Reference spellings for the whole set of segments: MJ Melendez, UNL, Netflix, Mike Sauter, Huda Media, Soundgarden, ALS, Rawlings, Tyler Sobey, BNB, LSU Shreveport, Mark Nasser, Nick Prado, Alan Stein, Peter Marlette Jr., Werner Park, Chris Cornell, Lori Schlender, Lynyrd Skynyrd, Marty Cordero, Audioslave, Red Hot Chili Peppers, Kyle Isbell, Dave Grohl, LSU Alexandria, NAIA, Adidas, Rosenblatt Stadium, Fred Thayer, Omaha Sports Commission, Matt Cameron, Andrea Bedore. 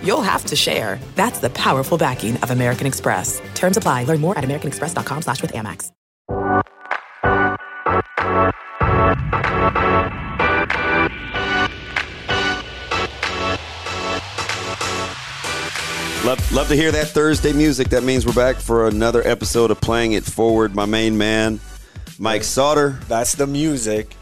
you'll have to share. That's the powerful backing of American Express. Terms apply. Learn more at americanexpress.com/withAmex. Love to hear that Thursday music. That means we're back for another episode of Playing It Forward. My main man, Mike Sauter. That's the music.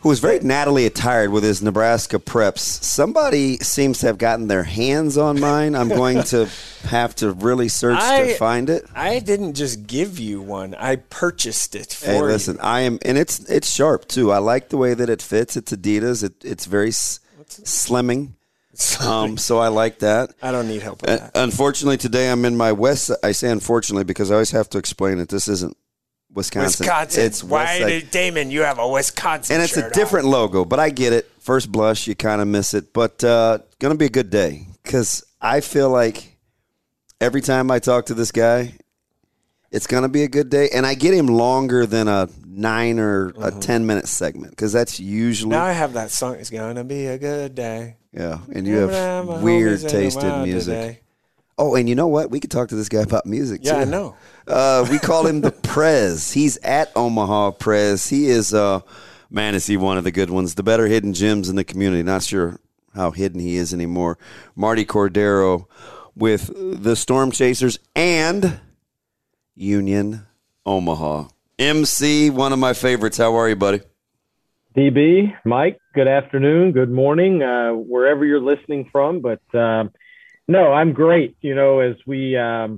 Who was very nattily attired with his Nebraska preps. Somebody seems to have gotten their hands on mine. I'm going to have to really search to find it. I didn't just give you one. I purchased it for you. Hey, listen, I am, and it's sharp, too. I like the way that it fits. It's Adidas. It's very slimming. So I like that. I don't need help with that. Unfortunately, today I'm in my West. I say unfortunately because I always have to explain it. This isn't Wisconsin. It's why did Damon? You have a Wisconsin, and it's shirt a different on. Logo. But I get it. First blush, you kind of miss it. But gonna be a good day because I feel like every time I talk to this guy, it's gonna be a good day, and I get him longer than a 9 or a 10 minute segment because that's usually. Now I have that song. It's gonna be a good day. Yeah, and you have weird taste in music. Today. Oh, and you know what? We could talk to this guy about music, too. Yeah, I know. We call him the Prez. He's at Omaha Prez. He is, man, is he one of the good ones. The better hidden gems in the community. Not sure how hidden he is anymore. Marty Cordero with the Storm Chasers and Union Omaha. MC, one of my favorites. How are you, buddy? DB, Mike, good afternoon, good morning, wherever you're listening from, but... No, I'm great. You know, as we are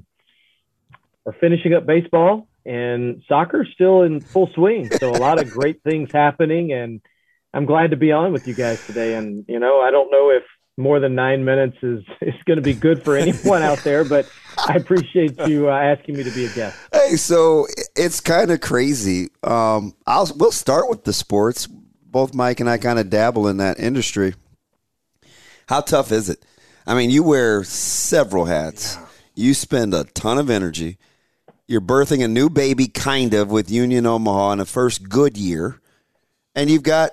finishing up baseball and soccer still in full swing. So a lot of great things happening. And I'm glad to be on with you guys today. And, you know, I don't know if more than 9 minutes is going to be good for anyone out there, but I appreciate you asking me to be a guest. Hey, so it's kind of crazy. We'll start with the sports. Both Mike and I kind of dabble in that industry. How tough is it? I mean, you wear several hats. Yeah. You spend a ton of energy. You're birthing a new baby, kind of, with Union Omaha in the first good year. And you've got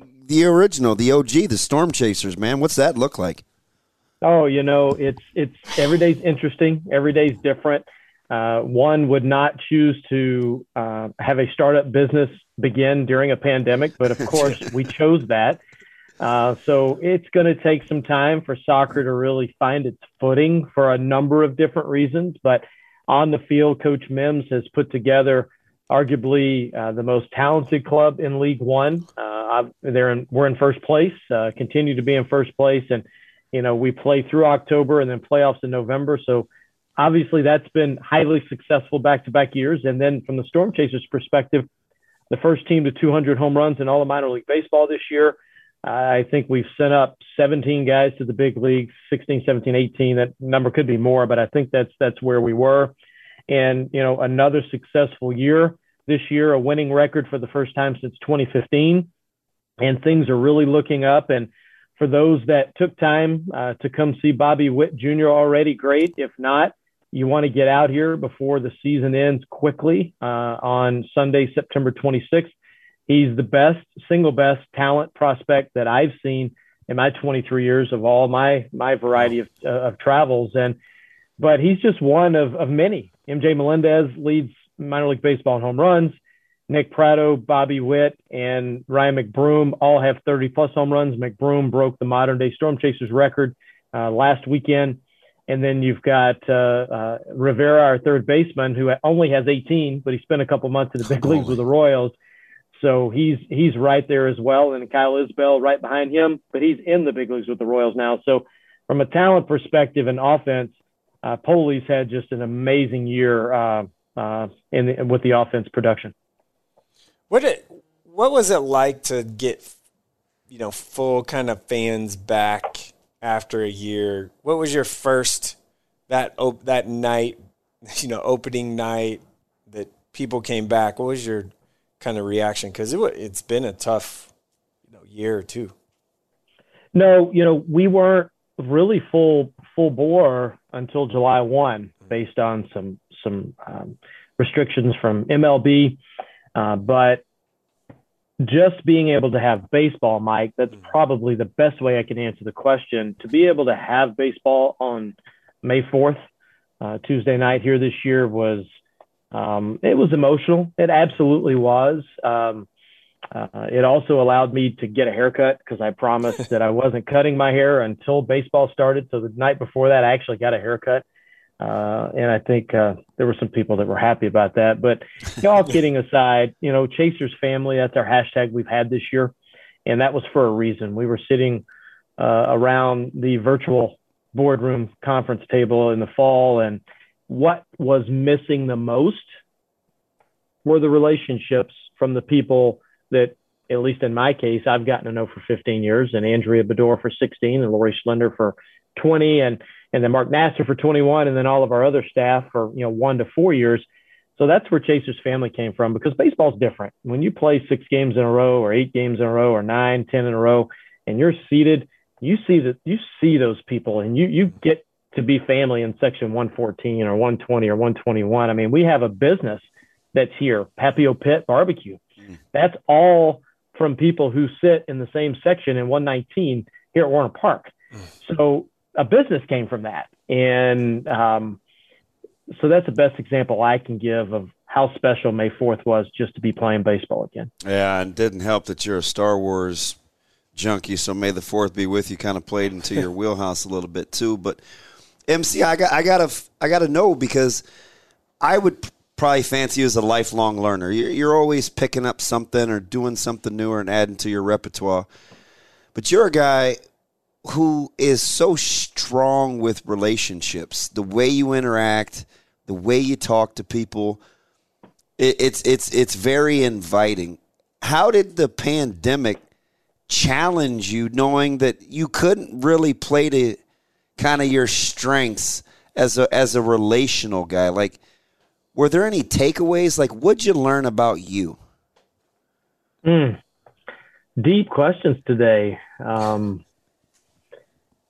the original, the OG, the Storm Chasers, man. What's that look like? Oh, you know, it's every day's interesting. Every day's different. One would not choose to have a startup business begin during a pandemic, but, of course, we chose that. So it's going to take some time for soccer to really find its footing for a number of different reasons. But on the field, Coach Mims has put together arguably the most talented club in League One. We're in first place, continue to be in first place. And, you know, we play through October and then playoffs in November. So obviously that's been highly successful back-to-back years. And then from the Storm Chasers perspective, the first team to 200 home runs in all of minor league baseball this year. I think we've sent up 17 guys to the big leagues, 16, 17, 18. That number could be more, but I think that's where we were. And, you know, another successful year this year, a winning record for the first time since 2015. And things are really looking up. And for those that took time to come see Bobby Witt Jr. already, great. If not, you want to get out here before the season ends quickly on Sunday, September 26th. He's the single best talent prospect that I've seen in my 23 years of all my variety of travels. But he's just one of many. MJ Melendez leads minor league baseball in home runs. Nick Prado, Bobby Witt, and Ryan McBroom all have 30-plus home runs. McBroom broke the modern-day Storm Chasers record last weekend. And then you've got Rivera, our third baseman, who only has 18, but he spent a couple months in the big leagues with the Royals. So he's right there as well. And Kyle Isbell right behind him, but he's in the big leagues with the Royals now. So from a talent perspective and offense, Poli's had just an amazing year with the offense production. What was it like to get, you know, full kind of fans back after a year? What was your first, that night, you know, opening night that people came back, what was your kind of reaction? Because it's been a tough, year or two. No, we weren't really full bore until July 1, based on some restrictions from MLB. But just being able to have baseball, Mike, that's probably the best way I can answer the question. To be able to have baseball on May 4th, Tuesday night here this year was, it was emotional. It absolutely was. It also allowed me to get a haircut, because I promised that I wasn't cutting my hair until baseball started. So the night before that, I actually got a haircut. And I think there were some people that were happy about that. But all kidding aside, Chasers family, that's our hashtag we've had this year. And that was for a reason. We were sitting around the virtual boardroom conference table in the fall. And what was missing the most were the relationships from the people that, at least in my case, I've gotten to know for 15 years, and Andrea Bedore for 16, and Lori Schlender for 20, and then Mark Nasser for 21, and then all of our other staff for 1 to 4 years. So that's where Chaser's family came from, because baseball's different. When you play 6 games in a row, or 8 games in a row, or 9, 10 in a row, and you're seated, you see those people, and you get to be family in section 114 or 120 or 121. I mean, we have a business that's here, Papio Pit Barbecue. That's all from people who sit in the same section in 119 here at Werner Park. So a business came from that. And so that's the best example I can give of how special May 4th was, just to be playing baseball again. Yeah, and didn't help that you're a Star Wars junkie, so May the 4th be with you kind of played into your wheelhouse a little bit too. But, MC, I gotta know, because I would probably fancy you as a lifelong learner. You're always picking up something or doing something newer and adding to your repertoire. But you're a guy who is so strong with relationships, the way you interact, the way you talk to people. It's very inviting. How did the pandemic challenge you, knowing that you couldn't really play to kind of your strengths as a relational guy? Like, were there any takeaways? Like, what'd you learn about you? Deep questions today. With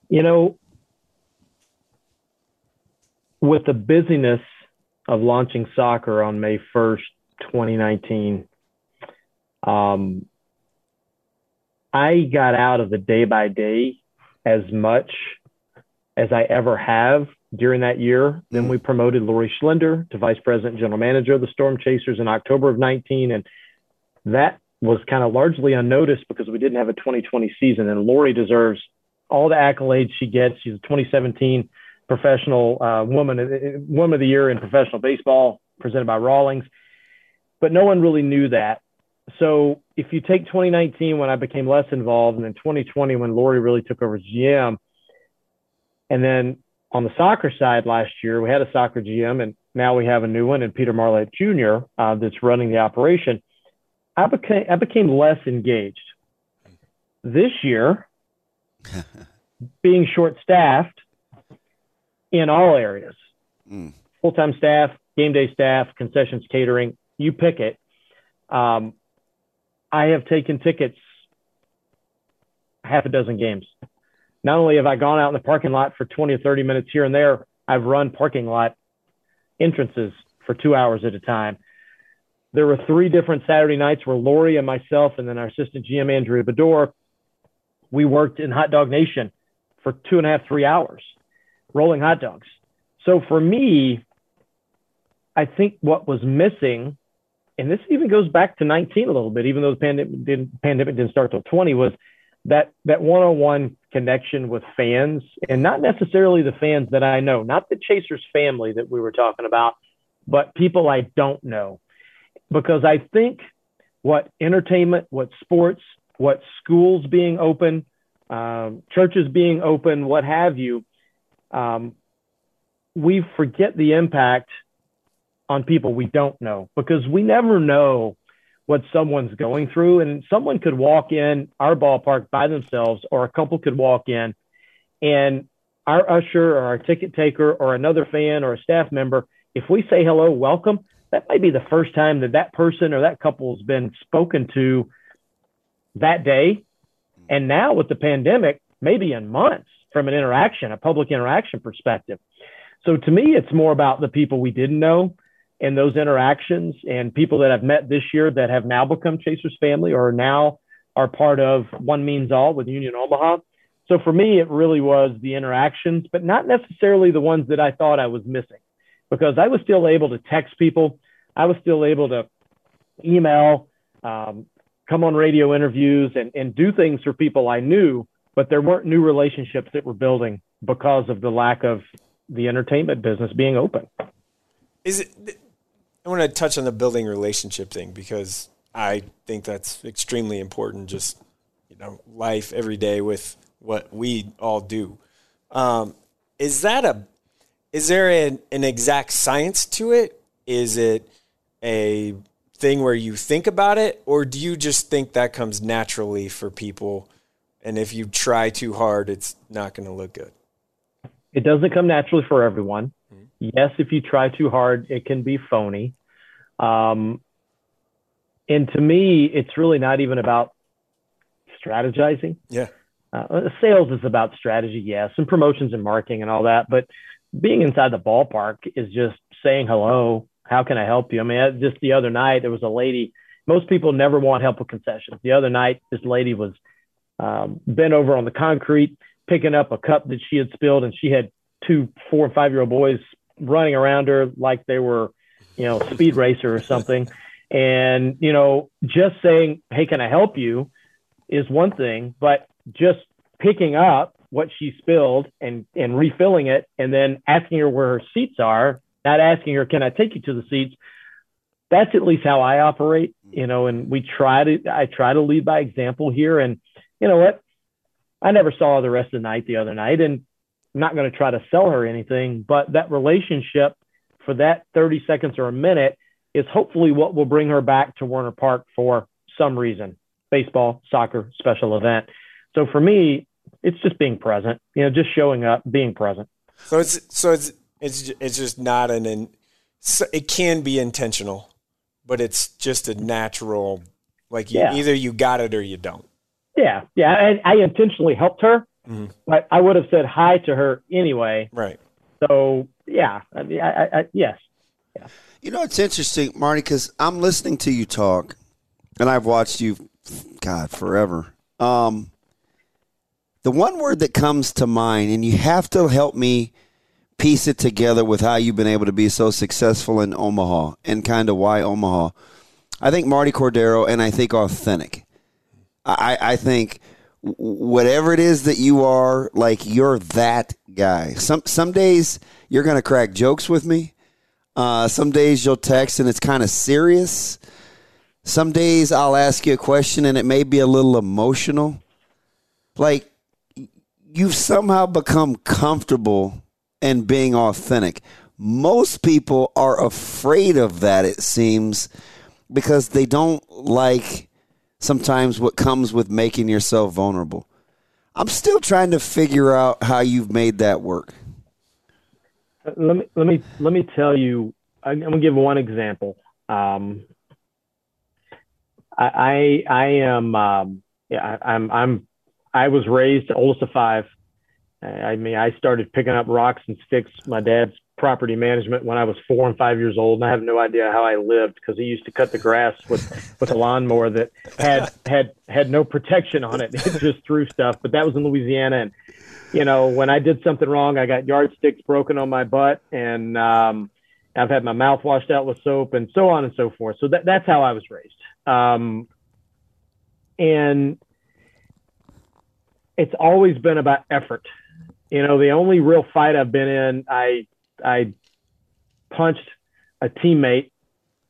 the busyness of launching soccer on May 1st, 2019, I got out of the day-by-day as much as I ever have during that year. Then we promoted Lori Schlender to vice president and general manager of the Storm Chasers in October of 19. And that was kind of largely unnoticed because we didn't have a 2020 season. And Lori deserves all the accolades she gets. She's a 2017 professional woman of the year in professional baseball, presented by Rawlings. But no one really knew that. So if you take 2019, when I became less involved, and then 2020, when Lori really took over as GM, and then on the soccer side last year, we had a soccer GM, and now we have a new one in Peter Marlette Jr. That's running the operation. I became less engaged. This year, being short-staffed in all areas, full-time staff, game day staff, concessions, catering, you pick it. I have taken tickets half a dozen games. Not only have I gone out in the parking lot for 20 or 30 minutes here and there, I've run parking lot entrances for 2 hours at a time. There were 3 different Saturday nights where Lori and myself and then our assistant GM, Andrea Bedore, we worked in Hot Dog Nation for 2.5, 3 hours, rolling hot dogs. So for me, I think what was missing, and this even goes back to 19 a little bit, even though the pandemic didn't start till 20, was that one-on-one connection with fans, and not necessarily the fans that I know, not the Chasers family that we were talking about, but people I don't know. Because I think what entertainment, what sports, what schools being open, churches being open, what have you, we forget the impact on people we don't know, because we never know what someone's going through. And someone could walk in our ballpark by themselves, or a couple could walk in, and our usher or our ticket taker or another fan or a staff member, if we say hello, welcome, that might be the first time that that person or that couple has been spoken to that day. And now with the pandemic, maybe in months from an interaction, a public interaction perspective. So to me, it's more about the people we didn't know and those interactions and people that I've met this year that have now become Chasers family or now are part of One Means All with Union Omaha. So for me, it really was the interactions, but not necessarily the ones that I thought I was missing, because I was still able to text people. I was still able to email, come on radio interviews and do things for people I knew, but there weren't new relationships that were building because of the lack of the entertainment business being open. I want to touch on the building relationship thing, because I think that's extremely important, just, you know, life every day with what we all do. Is there an exact science to it? Is it a thing where you think about it, or do you just think that comes naturally for people? And if you try too hard, it's not going to look good. It doesn't come naturally for everyone. Mm-hmm. Yes. If you try too hard, it can be phony. And to me, it's really not even about strategizing. Yeah. Sales is about strategy. Yes. And promotions and marketing and all that, but being inside the ballpark is just saying, hello, how can I help you? I mean, just the other night, there was a lady, most people never want help with concessions. The other night, this lady was bent over on the concrete, picking up a cup that she had spilled, and she had 2 4- and 5-year-old boys running around her like they were, you know, speed racer or something. And, you know, just saying, hey, can I help you is one thing, but just picking up what she spilled and refilling it and then asking her where her seats are, not asking her, can I take you to the seats? That's at least how I operate, you know, and I try to lead by example here. And you know what? I never saw her the rest of the night the other night, and I'm not going to try to sell her anything, but that relationship for that 30 seconds or a minute is hopefully what will bring her back to Werner Park for some reason, baseball, soccer, special event. So for me, it's just being present, you know, just showing up, being present. So it's just not it can be intentional, but it's just a natural, like either you got it or you don't. Yeah. Yeah. I intentionally helped her, mm-hmm. but I would have said hi to her anyway. Right. So yeah. I mean, yes. Yeah. You know, it's interesting, Marty, because I'm listening to you talk, and I've watched you, God, forever. The one word that comes to mind, and you have to help me piece it together with how you've been able to be so successful in Omaha and kind of why Omaha. I think Marty Cordero, and I think authentic. I think whatever it is that you are, like, you're that guy. Some days you're going to crack jokes with me. Some days you'll text and it's kind of serious. Some days I'll ask you a question and it may be a little emotional. Like, you've somehow become comfortable in being authentic. Most people are afraid of that, it seems, because they don't like sometimes what comes with making yourself vulnerable. I'm still trying to figure out how you've made that work. Let me tell you, I'm going to give one example. I was raised oldest of five. I mean, I started picking up rocks and sticks, my dad's property management, when I was 4 and 5 years old. And I have no idea how I lived, because he used to cut the grass with a lawnmower that had no protection on it. It just threw stuff. But that was in Louisiana. And, you know, when I did something wrong, I got yardsticks broken on my butt, and I've had my mouth washed out with soap and so on and so forth. So that's how I was raised. And it's always been about effort. You know, the only real fight I've been in, I punched a teammate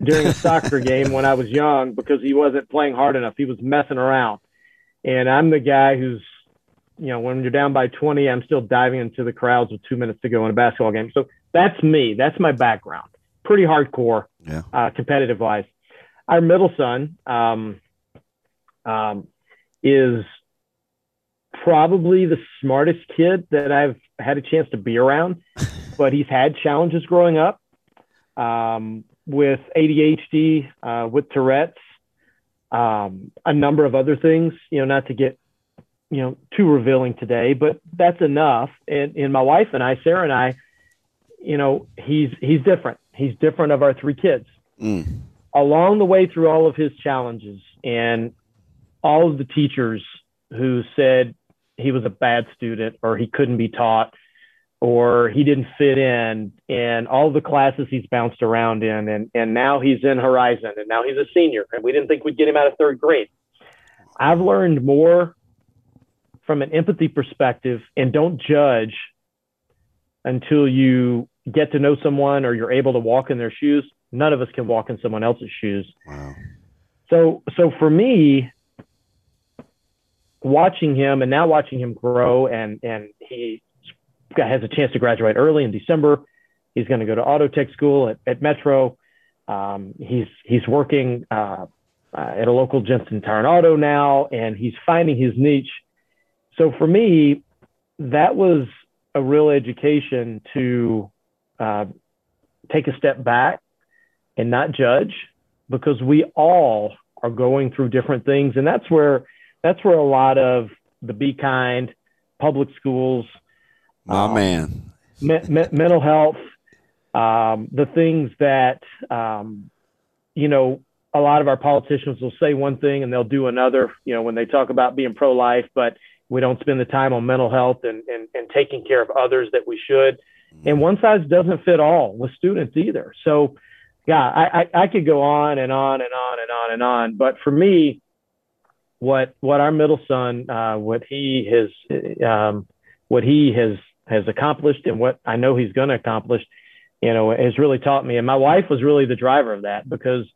during a soccer game when I was young, because he wasn't playing hard enough. He was messing around. And I'm the guy who's, you know, when you're down by 20, I'm still diving into the crowds with 2 minutes to go in a basketball game. So that's me. That's my background. Pretty hardcore, competitive wise. Our middle son is probably the smartest kid that I've had a chance to be around, but he's had challenges growing up. with ADHD, with Tourette's, a number of other things, you know, not to get, you know, too revealing today, but that's enough. And my wife and I, Sarah and I, you know, he's different. He's different of our three kids. Mm. Along the way through all of his challenges and all of the teachers who said he was a bad student or he couldn't be taught or he didn't fit in, and all the classes he's bounced around in, and now he's in Horizon, and now he's a senior, and we didn't think we'd get him out of third grade. I've learned more from an empathy perspective, and don't judge until you get to know someone or you're able to walk in their shoes. None of us can walk in someone else's shoes. Wow. So for me, watching him and now watching him grow, and he has a chance to graduate early in December. He's going to go to auto tech school at Metro. He's working at a local Jensen Tire and Auto now, and he's finding his niche. So for me, that was a real education to take a step back and not judge, because we all are going through different things. And that's where a lot of the Be Kind, public schools, mental health, the things that, you know, a lot of our politicians will say one thing and they'll do another, you know, when they talk about being pro-life, but we don't spend the time on mental health and taking care of others that we should. And one size doesn't fit all with students either. So yeah, I could go on and on and on and on and on. But for me, what our middle son, what he has accomplished and what I know he's going to accomplish, you know, has really taught me. And my wife was really the driver of that, because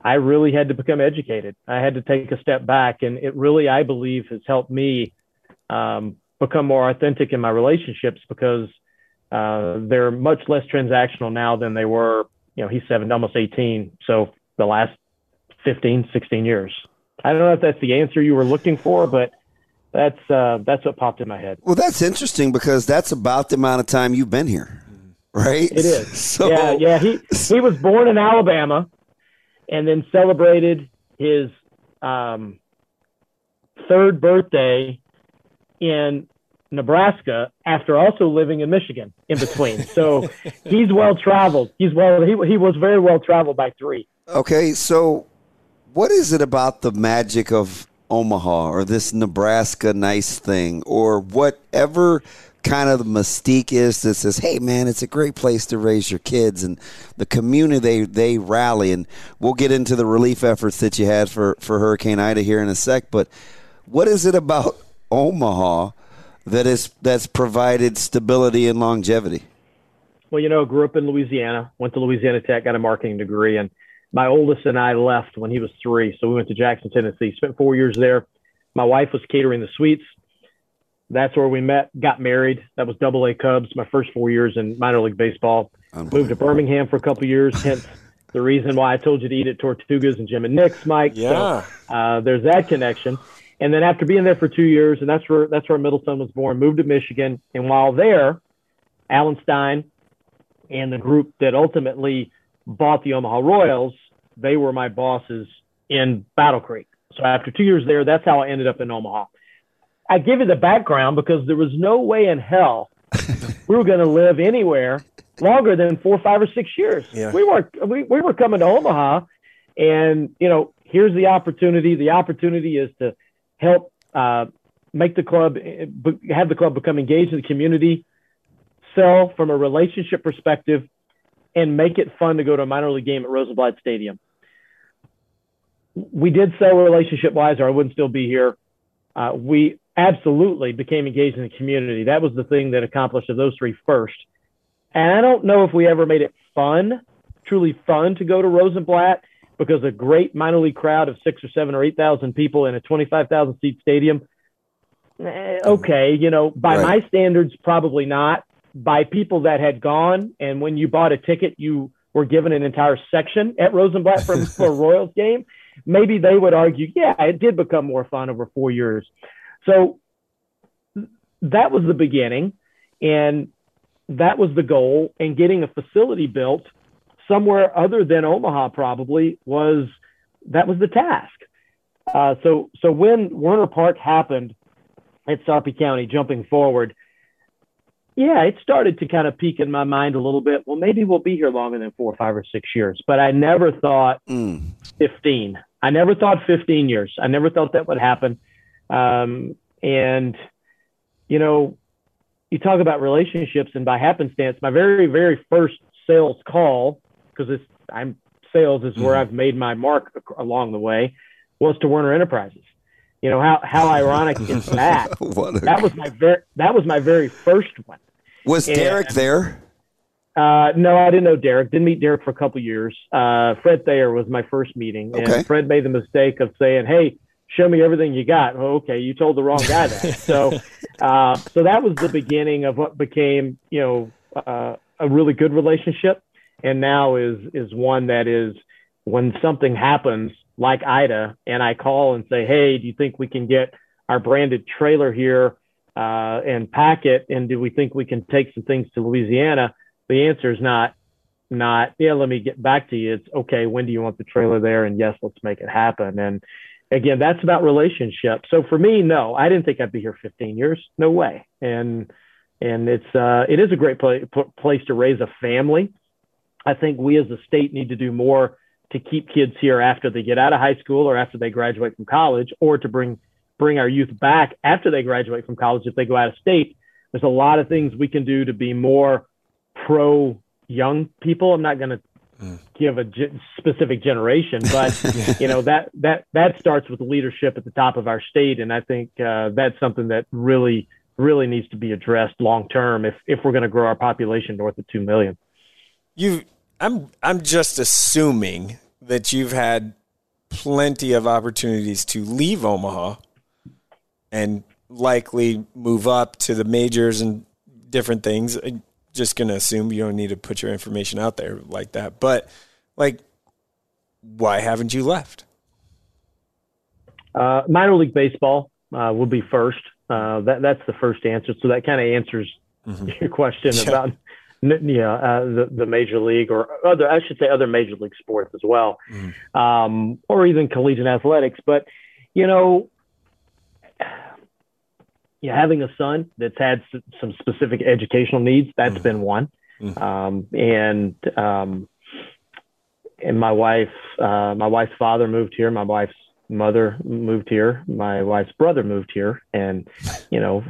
I really had to become educated. I had to take a step back, and it really, I believe, has helped me become more authentic in my relationships, because they're much less transactional now than they were. You know, he's 7, almost 18. So the last 15, 16 years. I don't know if that's the answer you were looking for, but that's what popped in my head. Well, that's interesting, because that's about the amount of time you've been here, right? It is. So, yeah. He was born in Alabama, and then celebrated his third birthday in Nebraska, after also living in Michigan in between. So he's well-traveled. He was very well-traveled by 3. Okay, so what is it about the magic of Omaha or this Nebraska nice thing, or whatever kind of the mystique is that says, hey, man, it's a great place to raise your kids, and the community, they rally? And we'll get into the relief efforts that you had for Hurricane Ida here in a sec, but what is it about Omaha that's provided stability and longevity? Well, you know, grew up in Louisiana, went to Louisiana Tech, got a marketing degree, and my oldest and I left when he was 3, so we went to Jackson, Tennessee, spent 4 years there. My wife was catering the suites. That's where we met, got married. That was AA Cubs, my first 4 years in minor league baseball. Moved to Birmingham for a couple of years, hence the reason why I told you to eat at Tortugas and Jim and Nick's, Mike. Yeah. So, there's that connection. And then after being there for 2 years, and that's where our middle son was born, moved to Michigan. And while there, Alan Stein and the group that ultimately bought the Omaha Royals, they were my bosses in Battle Creek. So after 2 years there, that's how I ended up in Omaha. I give you the background because there was no way in hell we were going to live anywhere longer than 4, 5, or 6 years. Yeah. We were coming to Omaha, and, you know, here's the opportunity. The opportunity is to help make the club, have the club become engaged in the community, sell from a relationship perspective, and make it fun to go to a minor league game at Rosenblatt Stadium. We did sell relationship-wise, or I wouldn't still be here. We absolutely became engaged in the community. That was the thing that accomplished of those 3 first. And I don't know if we ever made it fun, truly fun, to go to Rosenblatt, because a great minor league crowd of 6 or 7 or 8,000 people in a 25,000 seat stadium, okay, you know, by my standards, probably not. By people that had gone, and when you bought a ticket, you were given an entire section at Rosenblatt for a Royals game, maybe they would argue, yeah, it did become more fun over 4 years. So that was the beginning, and that was the goal, and getting a facility built somewhere other than Omaha probably was the task. So when Werner Park happened at Sarpy County, jumping forward, yeah, it started to kind of peak in my mind a little bit. Well, maybe we'll be here longer than 4, 5, or 6 years, but I never thought 15. I never thought 15 years. I never thought that would happen. And, you know, you talk about relationships, and by happenstance, my very, very first sales call, because sales is where I've made my mark along the way, was to Werner Enterprises. You know, how ironic is that? That was my very first one. Was Derek there? No, I didn't know Derek. Didn't meet Derek for a couple years. Fred Thayer was my first meeting, and Fred made the mistake of saying, "Hey, show me everything you got." Oh, okay, you told the wrong guy that. So that was the beginning of what became, you know, a really good relationship, and now is one that is, when something happens like Ida and I call and say, "Hey, do you think we can get our branded trailer here and pack it? And do we think we can take some things to Louisiana?" The answer is not, yeah, let me get back to you. It's okay. When do you want the trailer there? And yes, let's make it happen. And again, that's about relationships. So for me, no, I didn't think I'd be here 15 years. No way. And it is a great place to raise a family. I think we as a state need to do more to keep kids here after they get out of high school or after they graduate from college, or to bring our youth back after they graduate from college if they go out of state. There's a lot of things we can do to be more pro young people. I'm not going to give a specific generation, but you know, that starts with leadership at the top of our state. And I think that's something that really, really needs to be addressed long-term if we're going to grow our population north of 2 million. I'm just assuming that you've had plenty of opportunities to leave Omaha and likely move up to the majors and different things. I'm just going to assume you don't need to put your information out there like that. But, like, why haven't you left? Minor league baseball will be first. That's the first answer. So that kind of answers your question about – yeah, the major league, or other major league sports as well, or even collegiate athletics. But, you know, having a son that's had some specific educational needs, that's been one. And my wife's father moved here. My wife's mother moved here. My wife's brother moved here. And, you know,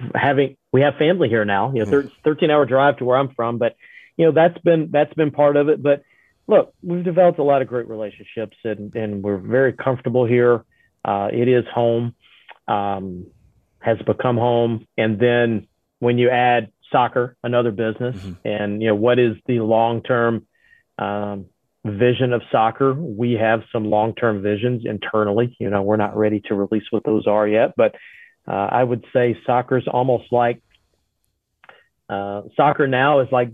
we have family here now, you know, 13-hour drive to where I'm from, but you know, that's been part of it. But look, we've developed a lot of great relationships and we're very comfortable here. It is home, has become home. And then when you add soccer, another business, and you know, what is the long-term, vision of soccer? We have some long-term visions internally. You know, we're not ready to release what those are yet, but I would say soccer now is like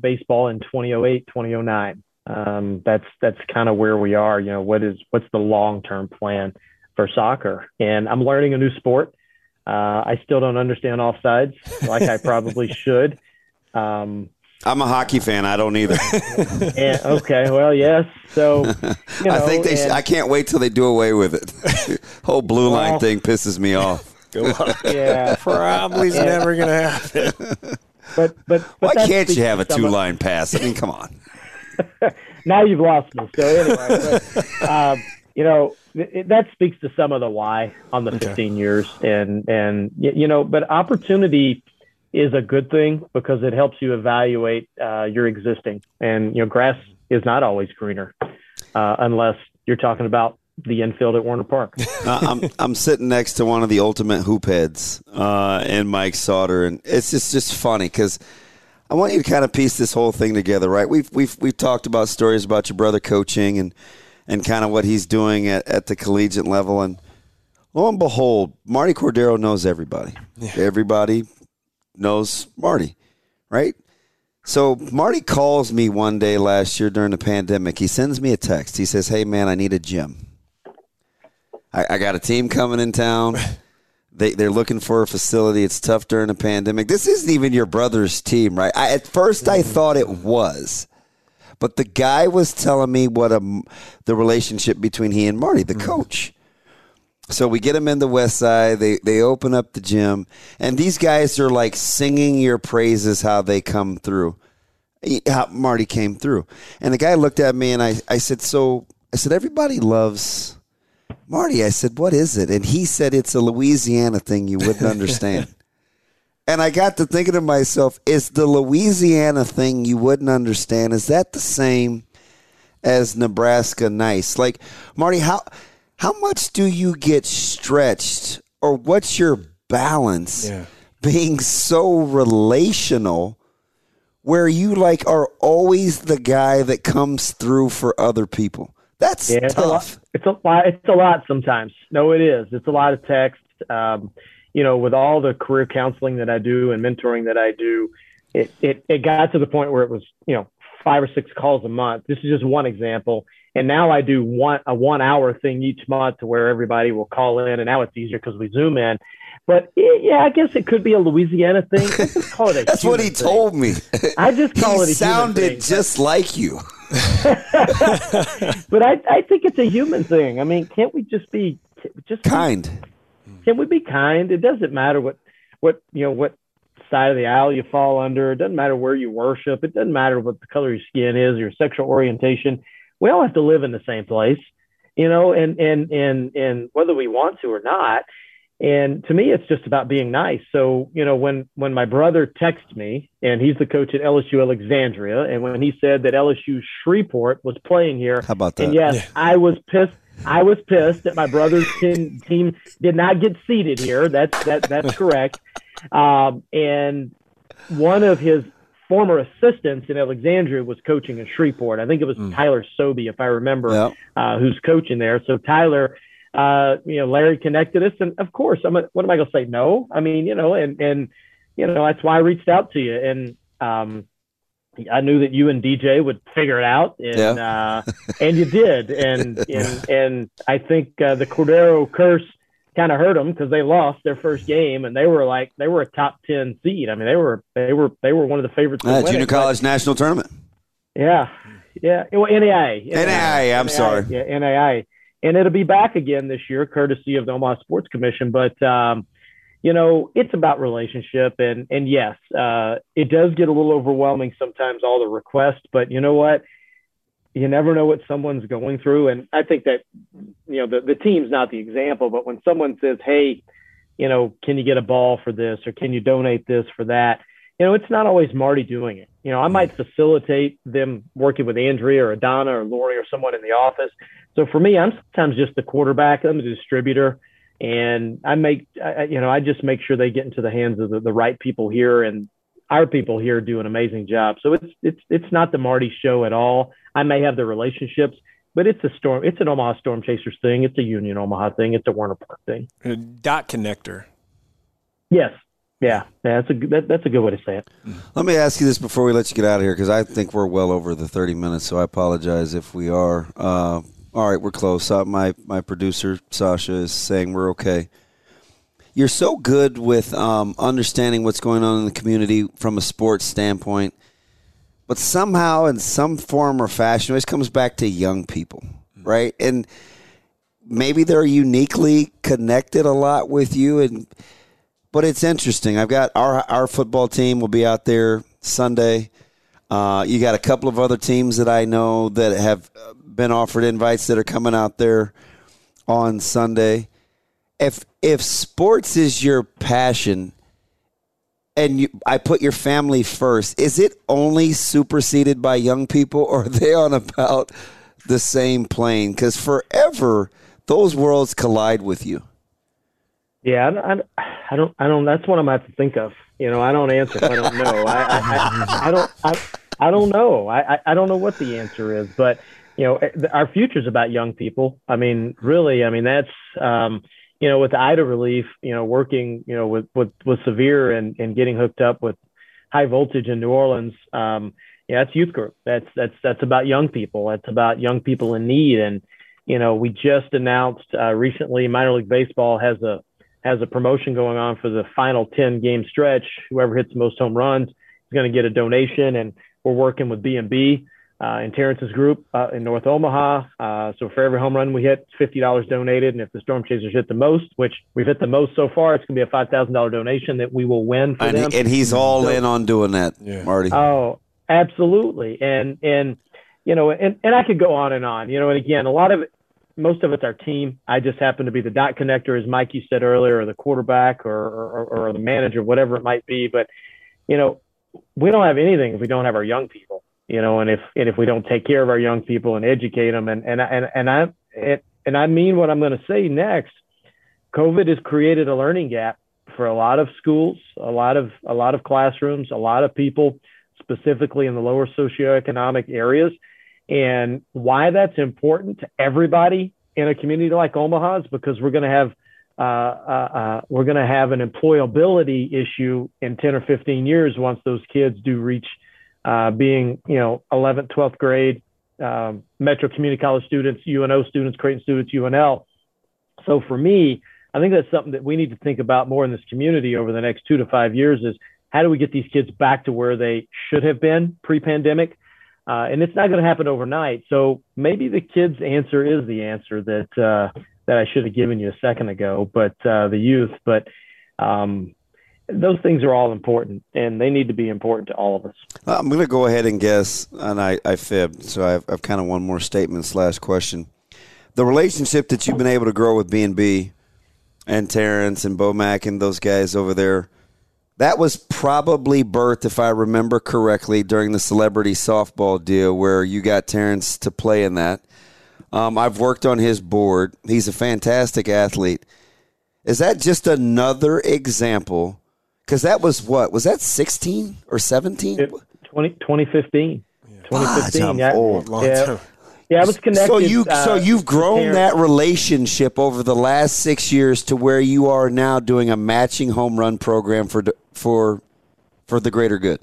baseball in 2008, 2009. That's kind of where we are. You know, what's the long-term plan for soccer? And I'm learning a new sport. I still don't understand offsides like I probably should. I'm a hockey fan. I don't either. Yeah, okay. Well, yes. So you know, I think I can't wait till they do away with it. Whole blue line thing pisses me off. Yeah, probably's never going to happen. But why can't you have a two-line pass? I mean, come on. Now you've lost me. So anyway, but, you know, that speaks to some of the why on the 15 years, and you know, but opportunity is a good thing because it helps you evaluate your existing. And, you know, grass is not always greener unless you're talking about the infield at Werner Park. I'm sitting next to one of the ultimate hoop heads and Mike Sauter. And it's just funny because I want you to kind of piece this whole thing together, right? We've talked about stories about your brother coaching and kind of what he's doing at the collegiate level. And lo and behold, Marty Cordero knows everybody. Yeah. Everybody knows Marty, right? So Marty calls me one day last year during the pandemic. He sends me a text. He says, "Hey, man, I need a gym. I got a team coming in town. They're looking for a facility. It's tough during the pandemic." This isn't even your brother's team, right? At first I thought it was, But the guy was telling me what the relationship between he and Marty, the coach. So we get them in the West Side. They open up the gym, and these guys are like singing your praises, how they come through, how Marty came through. And the guy looked at me, and I said, everybody loves Marty. I said, what is it? And he said, it's a Louisiana thing you wouldn't understand. And I got to thinking to myself, is the Louisiana thing you wouldn't understand, is that the same as Nebraska nice? Like, Marty, how much do you get stretched, or what's your balance being so relational where you like are always the guy that comes through for other people? That's tough. It's a lot sometimes. No, it is. It's a lot of text. With all the career counseling that I do and mentoring that I do, it got to the point where it was, 5 or 6 calls a month. This is just one example. And now I do a 1 hour thing each month to where everybody will call in, and now it's easier because we Zoom in. But I guess it could be a Louisiana thing. I just call it a That's what he thing. Told me. I just call it a sounded human thing. Just like you. But I think it's a human thing. I mean, can't we just be kind? Can we be kind? It doesn't matter what side of the aisle you fall under. It doesn't matter where you worship. It doesn't matter what the color of your skin is, or your sexual orientation. We all have to live in the same place, and whether we want to or not. And to me, it's just about being nice. So, when my brother texted me, and he's the coach at LSU Alexandria, and when he said that LSU Shreveport was playing here, how about that? And yes, I was pissed. I was pissed that my brother's team did not get seated here. That's correct. And one of his former assistants in Alexandria was coaching in Shreveport. I think it was Tyler Sobey, if I remember, who's coaching there. So Tyler. Larry connected us, and of course, what am I going to say? No, I mean, that's why I reached out to you, and I knew that you and DJ would figure it out, and and you did, and I think the Cordero curse kind of hurt them because they lost their first game, and they were a top 10 seed. I mean, they were one of the favorites. Junior college national tournament. Yeah. Well, NAIA. I'm sorry. Yeah, NAIA. And it'll be back again this year, courtesy of the Omaha Sports Commission. But, it's about relationship. And yes, it does get a little overwhelming sometimes, all the requests. But you know what? You never know what someone's going through. And I think that, the team's not the example. But when someone says, hey, can you get a ball for this, or can you donate this for that? It's not always Marty doing it. I might facilitate them working with Andrea or Adonna or Lori or someone in the office. So for me, I'm sometimes just the quarterback. I'm the distributor, and I just make sure they get into the hands of the right people here, and our people here do an amazing job. So it's not the Marty show at all. I may have the relationships, but it's an Omaha Storm Chasers thing. It's a Union Omaha thing. It's a Werner Park thing. A dot connector. Yes. Yeah, that's a good way to say it. Let me ask you this before we let you get out of here, because I think we're well over the 30 minutes, so I apologize if we are. All right, we're close. My producer, Sasha, is saying we're okay. You're so good with understanding what's going on in the community from a sports standpoint, but somehow in some form or fashion, it always comes back to young people, right? And maybe they're uniquely connected a lot with you, but it's interesting. I've got our football team will be out there Sunday. You got a couple of other teams that I know that have been offered invites that are coming out there on Sunday. If sports is your passion, and I put your family first, is it only superseded by young people, or are they on about the same plane? Because forever those worlds collide with you. Yeah, I don't. That's what I'm gonna have to think of. I don't answer. I don't know. I don't know. I don't know what the answer is. But our future's about young people. I mean, really. I mean, that's with the Ida Relief, working with Severe and getting hooked up with High Voltage in New Orleans. That's youth group. That's about young people. That's about young people in need. And we just announced recently, minor league baseball has a promotion going on for the final 10-game stretch. Whoever hits the most home runs is going to get a donation, and we're working with BNB in Terrence's group in North Omaha. So for every home run we hit, $50 donated. And if the Storm Chasers hit the most, which we've hit the most so far, it's going to be a $5,000 donation that we will win for them. And he's all in on doing that, yeah. Marty. Oh, absolutely. And you know, and I could go on. You know, and again, a lot of it, most of it's our team. I just happen to be the dot connector, as Mike, you said earlier, or the quarterback or the manager, whatever it might be. But, you know, we don't have anything if we don't have our young people, you know, and if we don't take care of our young people and educate them. And I mean what I'm going to say next. COVID has created a learning gap for a lot of schools, a lot of classrooms, a lot of people, specifically in the lower socioeconomic areas. And why that's important to everybody in a community like Omaha is because we're going to have an employability issue in 10 or 15 years once those kids do reach being, you know, 11th, 12th grade, Metro Community College students, UNO students, Creighton students, UNL. So for me, I think that's something that we need to think about more in this community over the next 2 to 5 years is how do we get these kids back to where they should have been pre-pandemic? And it's not going to happen overnight. So maybe the kids' answer is the answer that I should have given you a second ago, but those things are all important and they need to be important to all of us. I'm going to go ahead and guess, and I fibbed. So I've kind of one more statement / question. The relationship that you've been able to grow with BNB and Terrence and Bomack and those guys over there, that was probably birthed, if I remember correctly, during the celebrity softball deal where you got Terrence to play in that. I've worked on his board. He's a fantastic athlete. Is that just another example? Because that was what? Was that 16 or 17? 2015. Yeah. 2015. I'm old. Yeah. Yeah, I was connected. So you've grown that relationship over the last 6 years to where you are now doing a matching home run program for the greater good.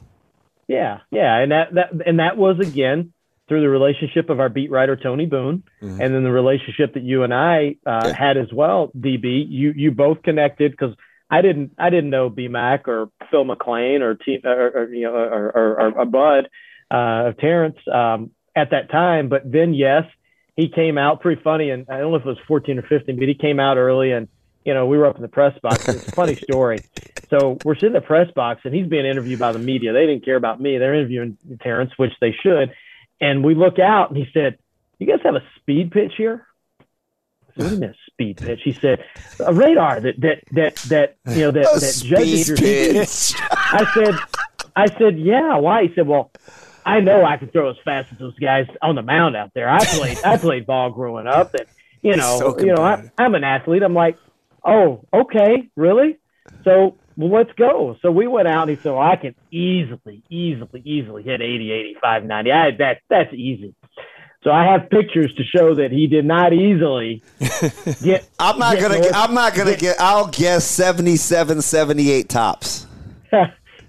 Yeah, and that was again through the relationship of our beat writer Tony Boone, mm-hmm. and then the relationship that you and I had as well, DB. You both connected because I didn't know BMAC or Phil McClain or Bud of Terrence. At that time, but then yes, he came out pretty funny, and I don't know if it was 14 or 15, but he came out early, and you know we were up in the press box. It's a funny story. So we're sitting in the press box, and he's being interviewed by the media. They didn't care about me; they're interviewing Terrence, which they should. And we look out, and he said, "You guys have a speed pitch here?" I said, "What do you mean a speed pitch?" He said, "A radar that you know that judges your pitch." I said, "Yeah, why?" He said, "Well, I know I can throw as fast as those guys on the mound out there. I played ball growing up, and I'm an athlete." I'm like, "Oh, okay, really? So well, let's go." So we went out, and he said, "Well, I can easily hit 80, 85, 90. That's easy." So I have pictures to show that he did not easily get. I'll guess 77, 78 tops.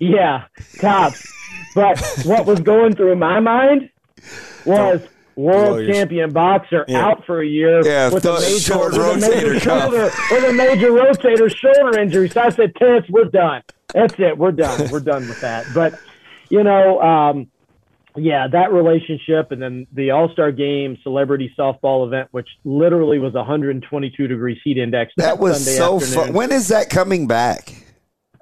Yeah, tops. But what was going through my mind was world champion boxer out for a year with a major rotator shoulder injury. So I said, "Terrence, we're done. That's it. We're done. We're done with that." But, you know, that relationship and then the All-Star Game celebrity softball event, which literally was 122 degrees heat index. That was Sunday so afternoon. Fun. When is that coming back?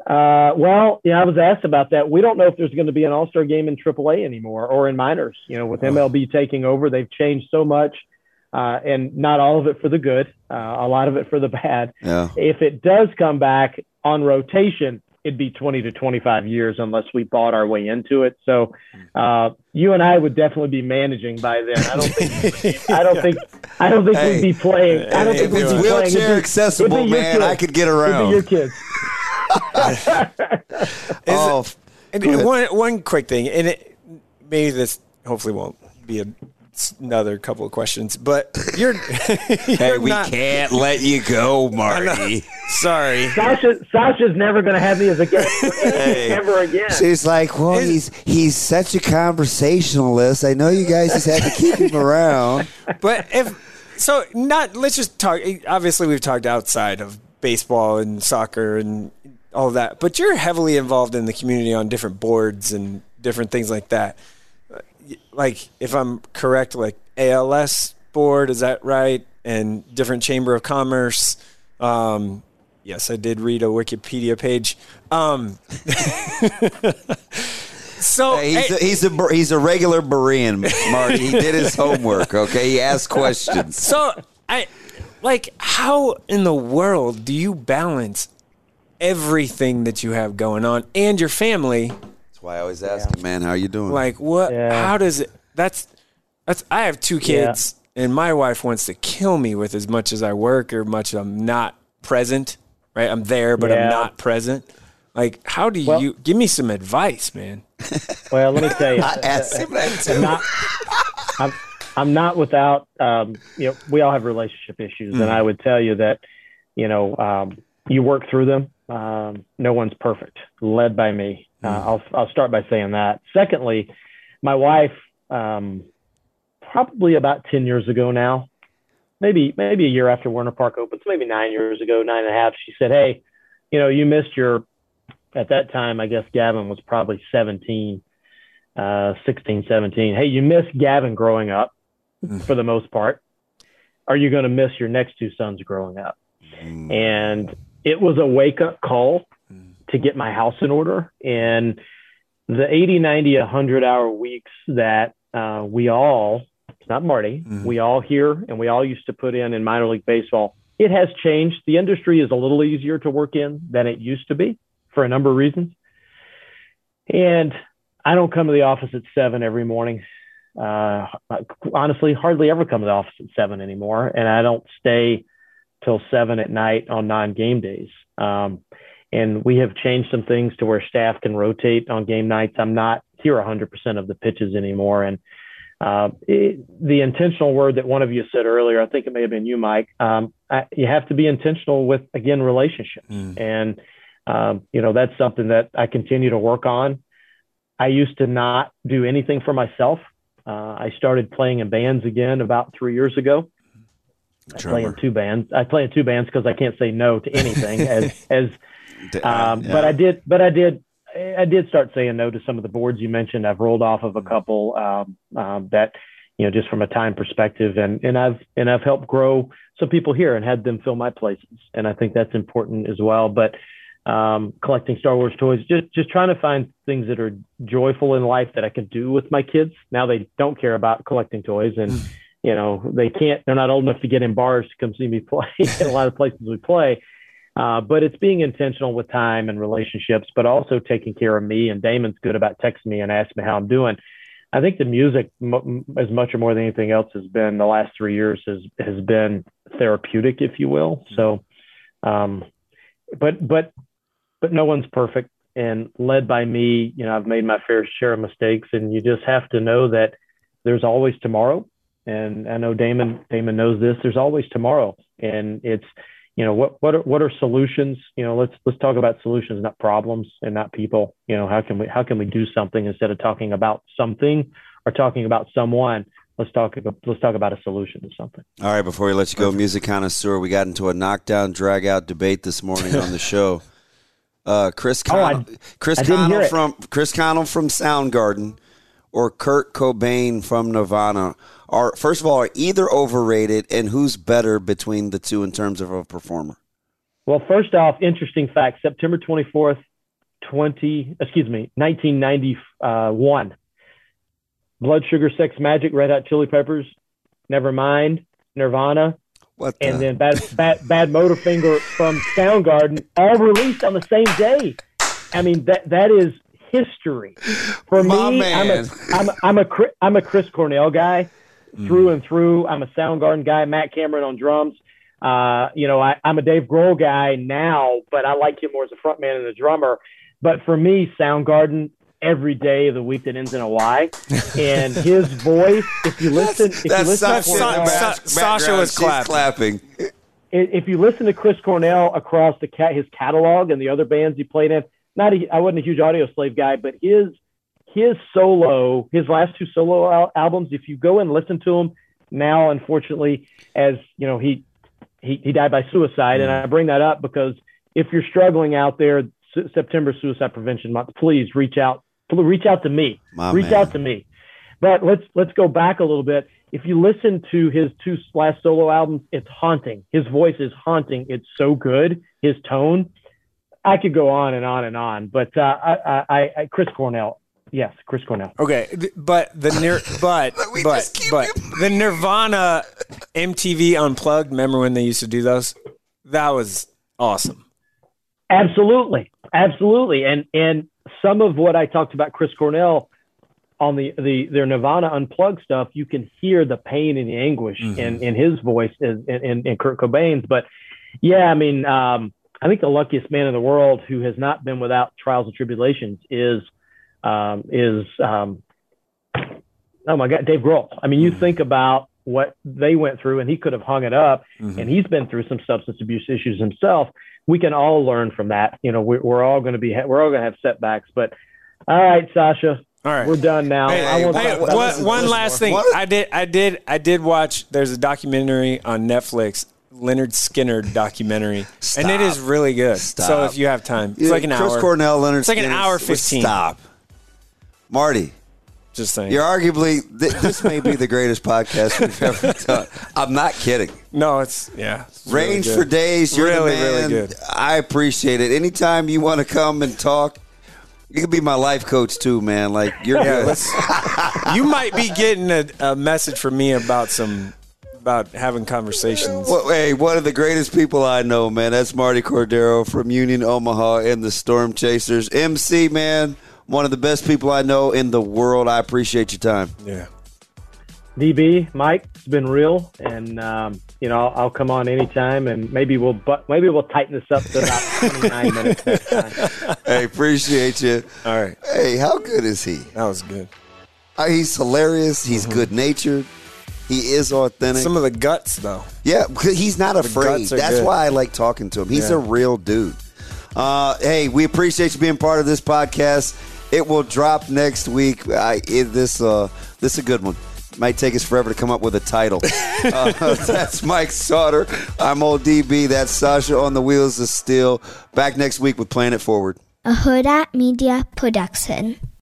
I was asked about that. We don't know if there's going to be an All-Star Game in AAA anymore or in minors. You know, with MLB taking over, they've changed so much, and not all of it for the good, a lot of it for the bad. Yeah. If it does come back on rotation, it'd be 20 to 25 years unless we bought our way into it. So you and I would definitely be managing by then. I don't think we'd be playing. I don't think we'd be playing. Wheelchair accessible, man. I could get around. It'd be your kids. One quick thing, and maybe this hopefully won't be another couple of questions, but we can't let you go, Marty. Sorry, Sasha's never going to have me as a guest ever again. She's like, well, he's such a conversationalist. I know you guys just had to keep him around, but let's just talk. Obviously, we've talked outside of baseball and soccer and all that, but you're heavily involved in the community on different boards and different things like that. like, if I'm correct, like ALS board, is that right? And different Chamber of Commerce. Yes, I did read a Wikipedia page. So he's a regular Berean, Marty. He did his homework. Okay, he asked questions. So I like, how in the world do you balance everything that you have going on and your family? That's why I always ask him, man, how you doing? Like, what? Yeah. How does it? That's. I have two kids, and my wife wants to kill me with as much as I work or much as I'm not present. Right, I'm there, but I'm not present. Like, how do you give me some advice, man? Well, let me tell you, I asked him that too. I'm not without, you know, we all have relationship issues. And I would tell you that, you know, you work through them. No one's perfect, led by me. I'll start by saying that. Secondly, my wife, probably about 10 years ago now, maybe a year after Werner Park opens, maybe 9 years ago, 9.5, she said, "Hey, you know, you missed your," at that time, I guess Gavin was probably 17. "Hey, you missed Gavin growing up for the most part. Are you going to miss your next two sons growing up?" And it was a wake-up call to get my house in order. And the 80, 90, 100-hour weeks that we all, it's not Marty, we all here and we all used to put in minor league baseball, it has changed. The industry is a little easier to work in than it used to be, for a number of reasons. And I don't come to the office at 7 every morning. Honestly, hardly ever come to the office at 7 anymore. And I don't stay till 7 at night on non-game days. And we have changed some things to where staff can rotate on game nights. I'm not here 100% of the pitches anymore. And the intentional word that one of you said earlier, I think it may have been you, Mike, you have to be intentional with, again, relationships. And you know, that's something that I continue to work on. I used to not do anything for myself. I started playing in bands again about 3 years ago. I play in two bands because I can't say no to anything. But I did start saying no to some of the boards you mentioned. I've rolled off of a couple that, you know, just from a time perspective, and I've helped grow some people here and had them fill my places, and I think that's important as well. But collecting Star Wars toys, just trying to find things that are joyful in life that I can do with my kids. Now they don't care about collecting toys, and you know, they're not old enough to get in bars to come see me play in a lot of places we play. But it's being intentional with time and relationships, but also taking care of me. And Damon's good about texting me and asking me how I'm doing. I think the music, as much or more than anything else, has been the last 3 years has been therapeutic, if you will. So, but no one's perfect, and led by me, you know, I've made my fair share of mistakes, and you just have to know that there's always tomorrow. And I know Damon knows this, there's always tomorrow. And it's, you know, what are solutions? You know, let's talk about solutions, not problems and not people. You know, how can we do something instead of talking about something or talking about someone? Let's talk about a solution to something. All right, before we let you go, music connoisseur, we got into a knockdown, drag-out debate this morning on the show. Chris Connell from Soundgarden or Kurt Cobain from Nirvana are either overrated, and who's better between the two in terms of a performer? Well, first off, interesting fact: September 24th, 1991. Blood Sugar Sex Magic, Red Hot Chili Peppers, Nevermind, Nirvana, and then Bad Motorfinger from Soundgarden, all released on the same day. I mean, that is history for me. I'm a Chris Cornell guy through and through. I'm a Soundgarden guy. Matt Cameron on drums. You know, I'm a Dave Grohl guy now, but I like him more as a frontman and a drummer. But for me, Soundgarden, every day of the week that ends in a Y, and his voice. If you listen, Sasha was clapping. If you listen to Chris Cornell across his catalog and the other bands he played in, I wasn't a huge Audioslave guy, but his last two solo albums, if you go and listen to them now, unfortunately, as you know, he died by suicide, and I bring that up because if you're struggling out there, September Suicide Prevention Month, please reach out to me. But let's go back a little bit. If you listen to his two last solo albums, it's haunting. His voice is haunting. It's so good. His tone. I could go on and on and on, but Chris Cornell. Yes, Chris Cornell. Okay, but the Nirvana MTV Unplugged. Remember when they used to do those? That was awesome. Absolutely, and some of what I talked about Chris Cornell on their Nirvana Unplugged stuff, you can hear the pain and the anguish in his voice and Kurt Cobain's. But yeah, I mean, I think the luckiest man in the world who has not been without trials and tribulations is oh my God, Dave Grohl. I mean, you think about what they went through, and he could have hung it up, and he's been through some substance abuse issues himself. We can all learn from that. You know, we're all going to have setbacks. But all right, Sasha, all right, we're done now. One last thing. I did watch. There's a documentary on Netflix. Lynyrd Skynyrd documentary. And it is really good. Stop. So if you have time, it's like an hour. Chris Cornell, Lynyrd Skynyrd. It's like an hour 15. Stop. Marty. Just saying. You're arguably, this may be the greatest podcast we've ever done. I'm not kidding. No, it's range really for days. You're really, the man. Really good. I appreciate it. Anytime you want to come and talk, you could be my life coach too, man. Like, you're good. You might be getting a message from me about having conversations. Well, hey, one of the greatest people I know, man. That's Marty Cordero from Union Omaha and the Storm Chasers. MC, man, one of the best people I know in the world. I appreciate your time. Yeah. DB, Mike, it's been real, and you know, I'll come on anytime, and maybe we'll tighten this up to about 29 minutes next time. Hey, appreciate you. All right. Hey, how good is he? That was good. He's hilarious. He's good-natured. He is authentic. Some of the guts, though. Yeah, he's not afraid. That's good. Why I like talking to him. He's a real dude. Hey, we appreciate you being part of this podcast. It will drop next week. This is a good one. Might take us forever to come up with a title. That's Mike Sauter. I'm old DB. That's Sasha on the Wheels of Steel. Back next week with Planet Forward. A Huda Media Production.